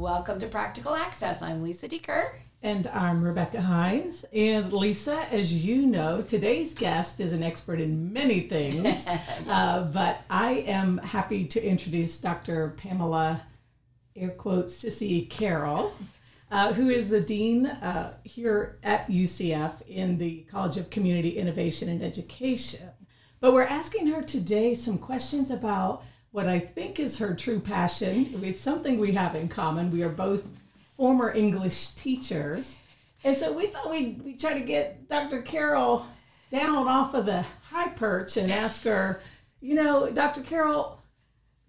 Welcome to Practical Access. I'm Lisa Decker. And I'm Rebecca Hines. And Lisa, as you know, today's guest is an expert in many things, yes. But I am happy to introduce Dr. Pamela, air quotes, Sissy Carroll, who is the dean here at UCF in the College of Community Innovation and Education. But we're asking her today some questions about what I think is her true passion. It's something we have in common. We are both former English teachers. And so we thought we'd try to get Dr. Carroll down off of the high perch and ask her, you know, Dr. Carroll,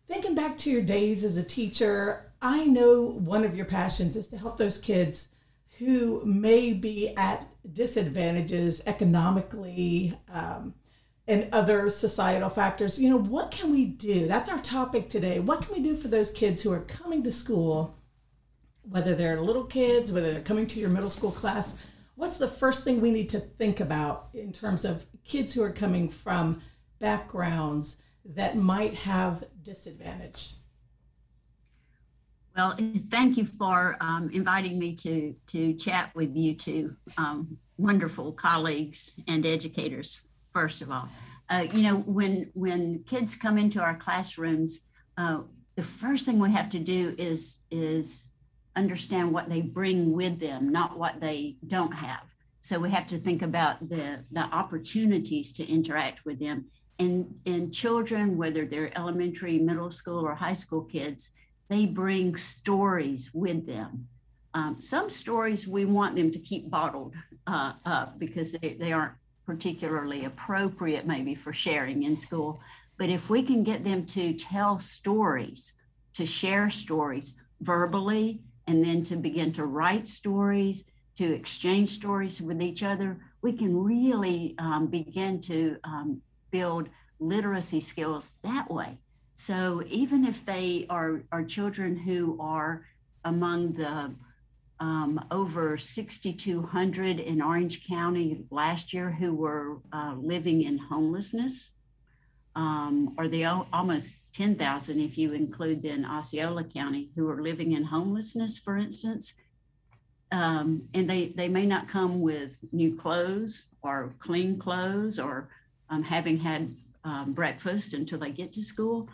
thinking back to your days as a teacher, I know one of your passions is to help those kids who may be at disadvantages economically, and other societal factors. You know, what can we do? That's our topic today. What can we do for those kids who are coming to school, whether they're little kids, whether they're coming to your middle school class? What's the first thing we need to think about in terms of kids who are coming from backgrounds that might have disadvantage? Well, thank you for inviting me to chat with you two wonderful colleagues and educators. First of all, you know, when kids come into our classrooms, the first thing we have to do is understand what they bring with them, not what they don't have. So we have to think about the opportunities to interact with them. And children, whether they're elementary, middle school, or high school kids, they bring stories with them. Some stories we want them to keep bottled up because they aren't particularly appropriate maybe for sharing in school. But if we can get them to tell stories, to share stories verbally, and then to begin to write stories, to exchange stories with each other, we can really begin to build literacy skills that way. So even if they are children who are among the over 6,200 in Orange County last year who were living in homelessness, or the almost 10,000 if you include then Osceola County who are living in homelessness, for instance. And they may not come with new clothes or clean clothes or having had breakfast until they get to school.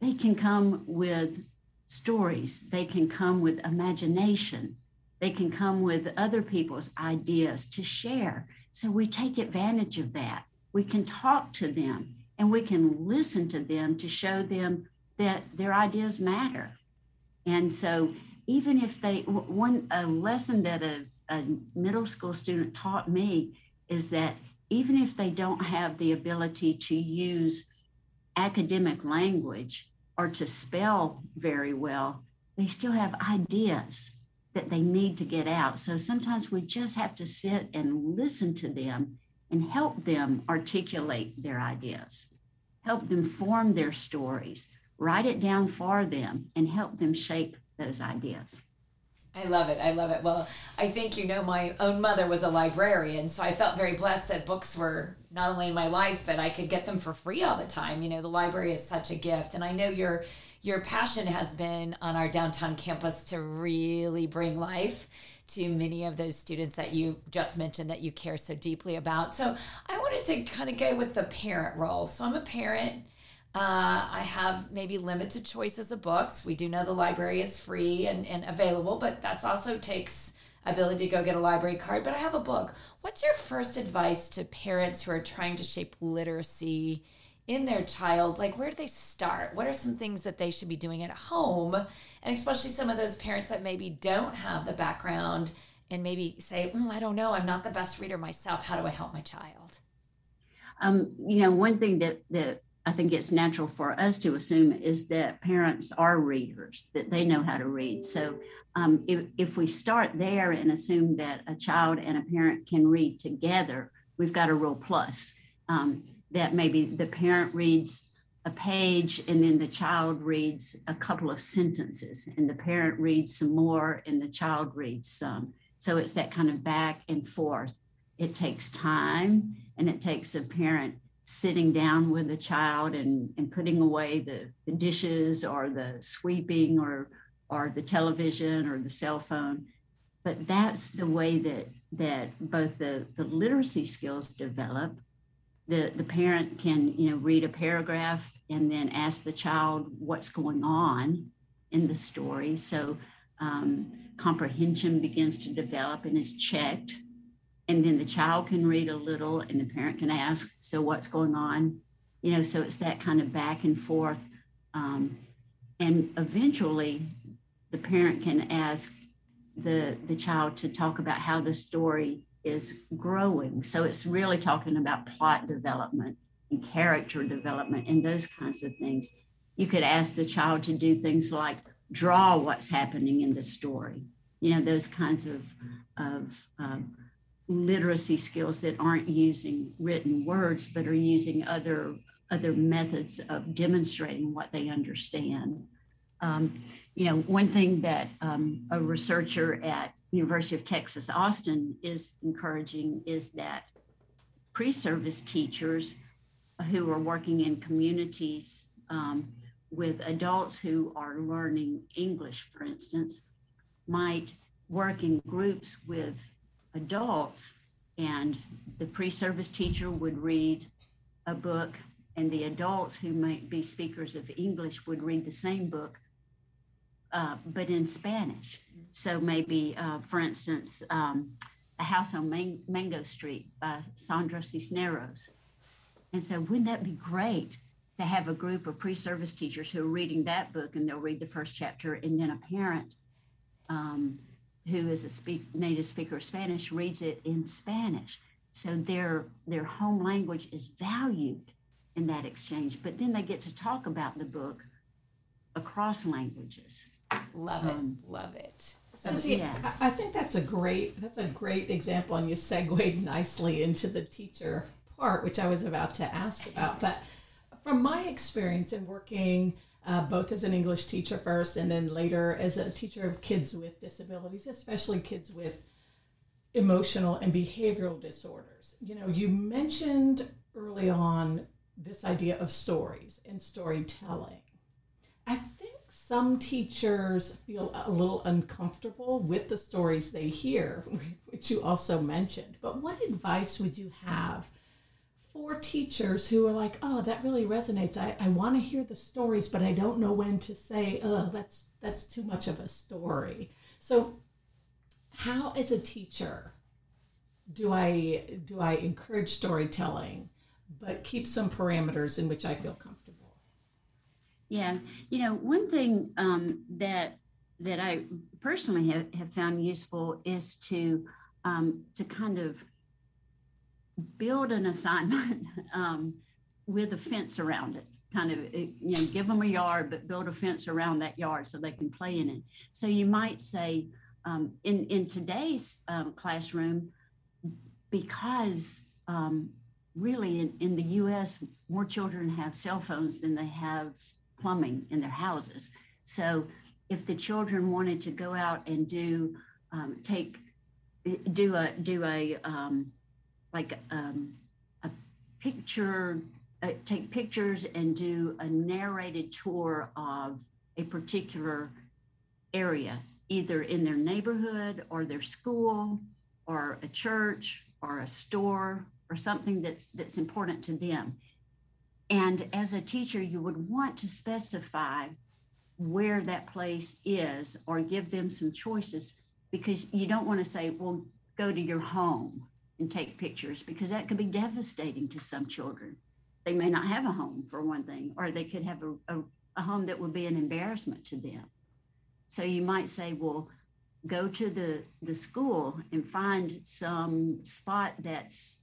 They can come with stories. They can come with imagination. They can come with other people's ideas to share. So we take advantage of that. We can talk to them and we can listen to them to show them that their ideas matter. And so even if a lesson that a middle school student taught me is that even if they don't have the ability to use academic language or to spell very well, they still have ideas that they need to get out. So sometimes we just have to sit and listen to them and help them articulate their ideas, help them form their stories, write it down for them, and help them shape those ideas. I love it. I love it. Well, I think, you know, my own mother was a librarian, so I felt very blessed that books were not only in my life, but I could get them for free all the time. You know, the library is such a gift. And I know your passion has been on our downtown campus to really bring life to many of those students that you just mentioned that you care so deeply about. So I wanted to kind of go with the parent role. So I'm a parent. I have maybe limited choices of books. We do know the library is free and available, but that also takes ability to go get a library card. But I have a book. What's your first advice to parents who are trying to shape literacy in their child? Like, where do they start? What are some things that they should be doing at home? And especially some of those parents that maybe don't have the background and maybe say, I don't know, I'm not the best reader myself. How do I help my child? You know, one thing that I think it's natural for us to assume is that parents are readers, that they know how to read. So if we start there and assume that a child and a parent can read together, we've got a real plus, that maybe the parent reads a page and then the child reads a couple of sentences and the parent reads some more and the child reads some. So it's that kind of back and forth. It takes time and it takes a parent sitting down with the child and putting away the dishes or the sweeping or or the television or the cell phone. But that's the way that both the literacy skills develop. The parent can, read a paragraph and then ask the child what's going on in the story. So comprehension begins to develop and is checked. And then the child can read a little and the parent can ask, so what's going on? So it's that kind of back and forth. And eventually the parent can ask the child to talk about how the story is growing. So it's really talking about plot development and character development and those kinds of things. You could ask the child to do things like draw what's happening in the story, those kinds of literacy skills that aren't using written words, but are using other methods of demonstrating what they understand. One thing that a researcher at University of Texas Austin is encouraging is that pre-service teachers who are working in communities with adults who are learning English, for instance, might work in groups with adults, and the pre-service teacher would read a book, and the adults who might be speakers of English would read the same book, but in Spanish. So maybe, for instance, A House on Mango Street by Sandra Cisneros. And so wouldn't that be great to have a group of pre-service teachers who are reading that book, and they'll read the first chapter, and then a parent who is a native speaker of Spanish reads it in Spanish. So their home language is valued in that exchange, but then they get to talk about the book across languages. Love it. Sissy, yeah. I think that's a great example, and you segued nicely into the teacher part, which I was about to ask about. But from my experience in working both as an English teacher first, and then later as a teacher of kids with disabilities, especially kids with emotional and behavioral disorders, you mentioned early on this idea of stories and storytelling. I think some teachers feel a little uncomfortable with the stories they hear, which you also mentioned. But what advice would you have for teachers who are like, oh, that really resonates. I want to hear the stories, but I don't know when to say, oh, that's too much of a story. So how, as a teacher, do I encourage storytelling, but keep some parameters in which I feel comfortable? Yeah, one thing that I personally have found useful is to kind of build an assignment with a fence around it. Kind of, give them a yard, but build a fence around that yard so they can play in it. So you might say, in today's classroom, because really in the U.S., more children have cell phones than they have plumbing in their houses. So if the children wanted to go out and take pictures and do a narrated tour of a particular area, either in their neighborhood or their school or a church or a store or something that's important to them. And as a teacher, you would want to specify where that place is or give them some choices, because you don't want to say, well, go to your home and take pictures, because that could be devastating to some children. They may not have a home, for one thing, or they could have a home that would be an embarrassment to them. So you might say, well, go to the school and find some spot that's,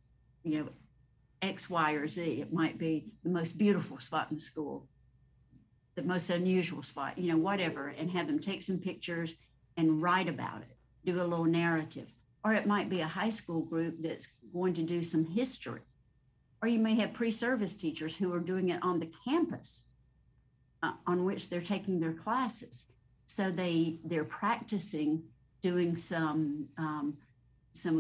X, Y, or Z. It might be the most beautiful spot in the school, the most unusual spot, whatever, and have them take some pictures and write about it, do a little narrative. Or it might be a high school group that's going to do some history. Or you may have pre-service teachers who are doing it on the campus on which they're taking their classes. So they're practicing doing some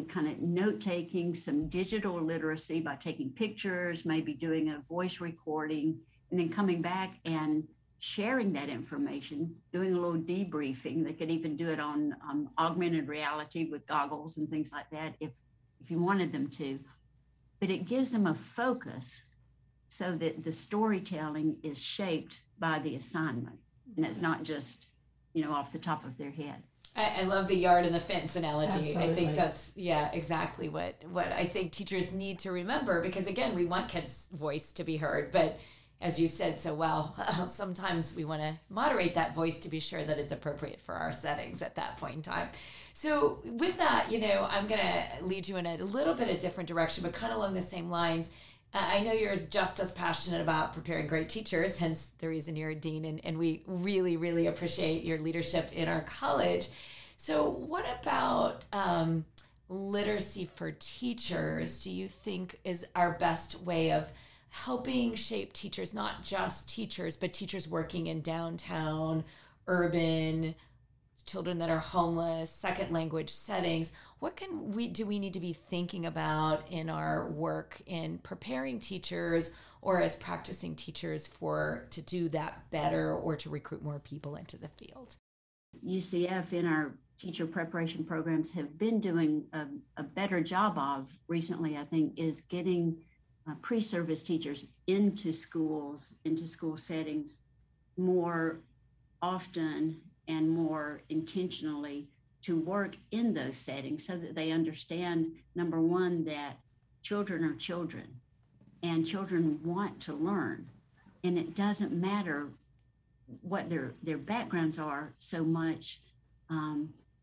kind of note-taking, some digital literacy by taking pictures, maybe doing a voice recording, and then coming back and sharing that information, doing a little debriefing. They could even do it on augmented reality with goggles and things like that if you wanted them to. But it gives them a focus so that the storytelling is shaped by the assignment. And it's not just, you know, off the top of their head. I love the yard and the fence analogy. Absolutely. I think that's, yeah, exactly what I think teachers need to remember, because again, we want kids' voice to be heard, but as you said so well, sometimes we want to moderate that voice to be sure that it's appropriate for our settings at that point in time. So with that, you know, I'm going to lead you in a little bit of different direction, but kind of along the same lines. I know you're just as passionate about preparing great teachers, hence the reason you're a dean, and we really, really appreciate your leadership in our college. So what about literacy for teachers do you think is our best way of helping shape teachers, not just teachers, but teachers working in downtown, urban, children that are homeless, second language settings? What can we do? We need to be thinking about in our work in preparing teachers or as practicing teachers for to do that better or to recruit more people into the field. UCF in our teacher preparation programs have been doing a better job of recently, I think, is getting pre-service teachers into schools, into school settings more often and more intentionally to work in those settings so that they understand, number one, that children are children and children want to learn. And it doesn't matter what their backgrounds are so much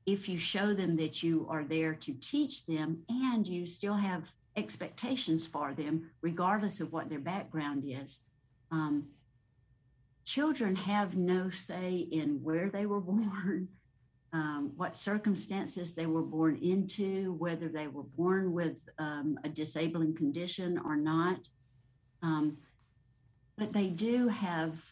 if you show them that you are there to teach them and you still have expectations for them, regardless of what their background is. Children have no say in where they were born, what circumstances they were born into, whether they were born with a disabling condition or not. But they do have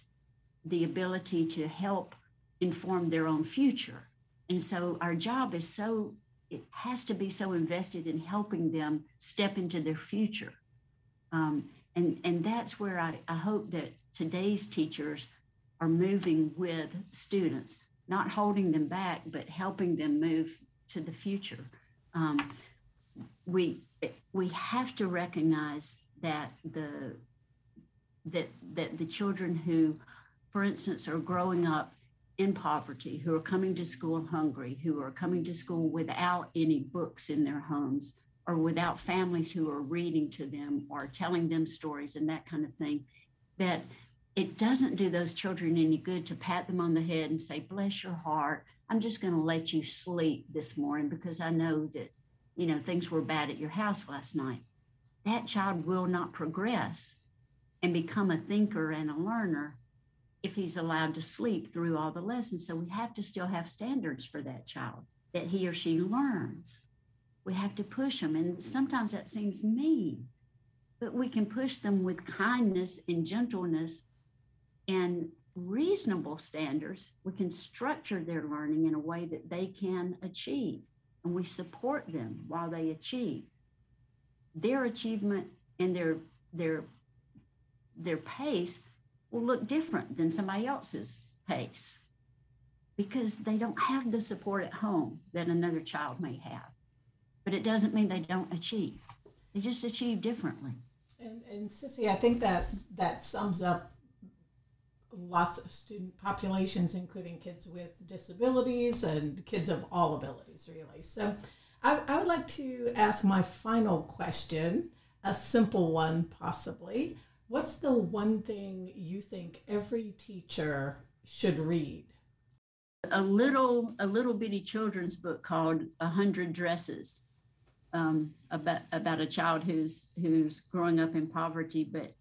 the ability to help inform their own future. And so our job is it has to be so invested in helping them step into their future. And that's where I hope that today's teachers are moving with students, not holding them back, but helping them move to the future. We have to recognize that the children who, for instance, are growing up in poverty, who are coming to school hungry, who are coming to school without any books in their homes or without families who are reading to them or telling them stories and that kind of thing, that it doesn't do those children any good to pat them on the head and say, bless your heart, I'm just going to let you sleep this morning because I know that, you know, things were bad at your house last night. That child will not progress and become a thinker and a learner if he's allowed to sleep through all the lessons. So we have to still have standards for that child, that he or she learns. We have to push them. And sometimes that seems mean, but we can push them with kindness and gentleness and reasonable standards. We can structure their learning in a way that they can achieve. And we support them while they achieve. Their achievement and their pace will look different than somebody else's pace because they don't have the support at home that another child may have. But it doesn't mean they don't achieve. They just achieve differently. And Sissy, I think that sums up lots of student populations, including kids with disabilities and kids of all abilities, really. So I would like to ask my final question, a simple one possibly. What's the one thing you think every teacher should read? A little bitty children's book called A Hundred Dresses, about a child who's growing up in poverty, but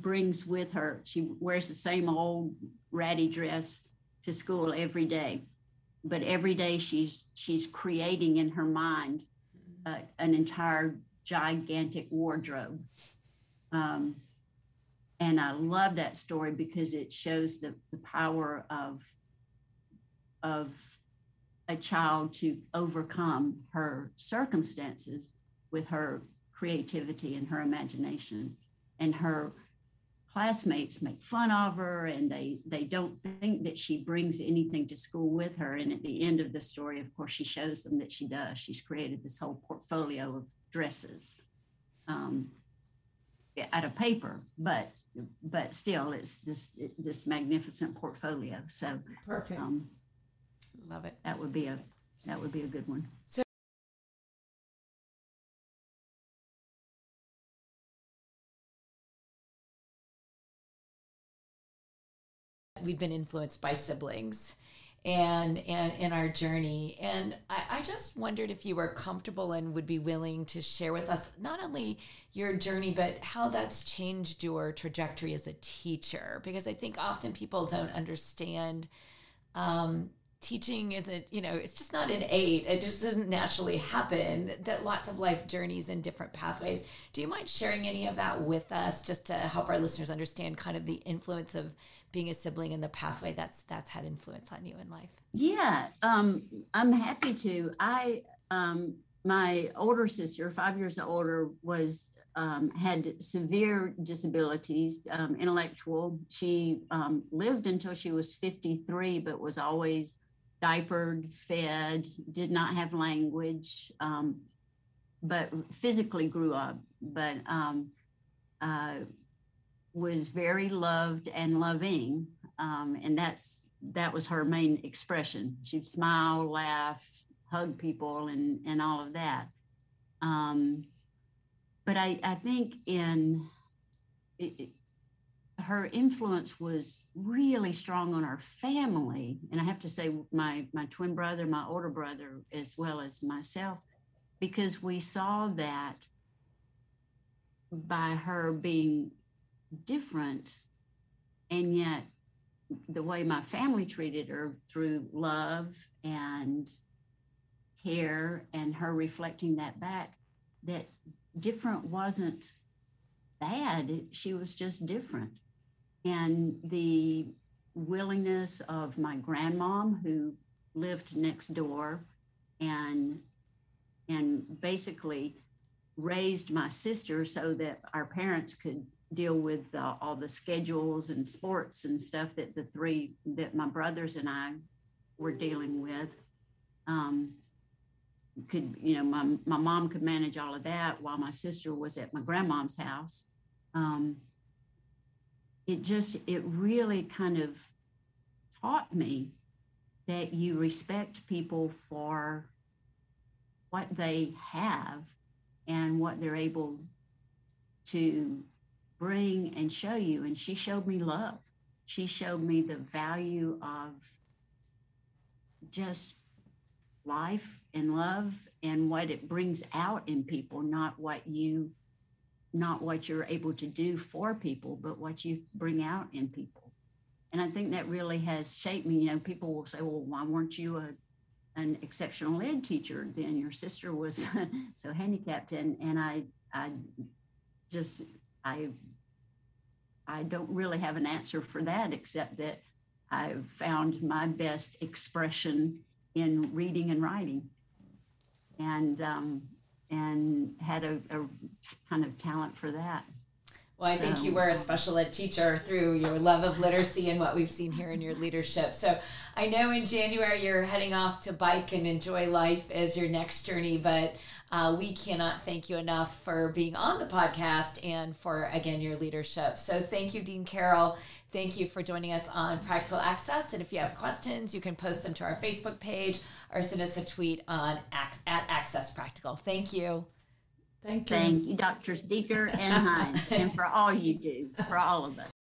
brings with her, she wears the same old ratty dress to school every day, but every day she's creating in her mind an entire gigantic wardrobe. And I love that story because it shows the power of a child to overcome her circumstances with her creativity and her imagination and her classmates make fun of her, and they don't think that she brings anything to school with her. And at the end of the story, of course, she shows them that she does. She's created this whole portfolio of dresses out of paper, but still it's this magnificent portfolio. So perfect. Love it. That would be a good one. So we've been influenced by siblings and in our journey. And I just wondered if you were comfortable and would be willing to share with us not only your journey, but how that's changed your trajectory as a teacher. Because I think often people don't understand teaching isn't, it's just not an aid. It just doesn't naturally happen, that lots of life journeys and different pathways. Do you mind sharing any of that with us just to help our listeners understand kind of the influence of being a sibling and the pathway that's had influence on you in life? Yeah, I'm happy to. My older sister, 5 years older, was had severe disabilities, intellectual. She lived until she was 53, but was always diapered, fed, did not have language, but physically grew up, but was very loved and loving. And that was her main expression. She'd smile, laugh, hug people, and all of that. But I think her influence was really strong on our family. And I have to say my twin brother, my older brother, as well as myself, because we saw that by her being different, and yet the way my family treated her through love and care, and her reflecting that back, that different wasn't bad, she was just different. And the willingness of my grandmom, who lived next door and basically raised my sister so that our parents could deal with all the schedules and sports and stuff that my brothers and I were dealing with. My mom could manage all of that while my sister was at my grandmom's house. It really kind of taught me that you respect people for what they have and what they're able to bring and show you. And she showed me love. She showed me the value of just life and love and what it brings out in people, not what you're able to do for people, but what you bring out in people. And I think that really has shaped me. People will say, well, why weren't you an exceptional ed teacher? Then your sister was so handicapped. And I don't really have an answer for that, except that I found my best expression in reading and writing, and had a kind of talent for that. Well, I think you were a special ed teacher through your love of literacy and what we've seen here in your leadership. So I know in January you're heading off to bike and enjoy life as your next journey, but we cannot thank you enough for being on the podcast and for, again, your leadership. So thank you, Dean Carroll. Thank you for joining us on Practical Access. And if you have questions, you can post them to our Facebook page or send us a tweet on at Access Practical. Thank you. Thank you. Thank you, Drs. Deeker and Hines, and for all you do, for all of us.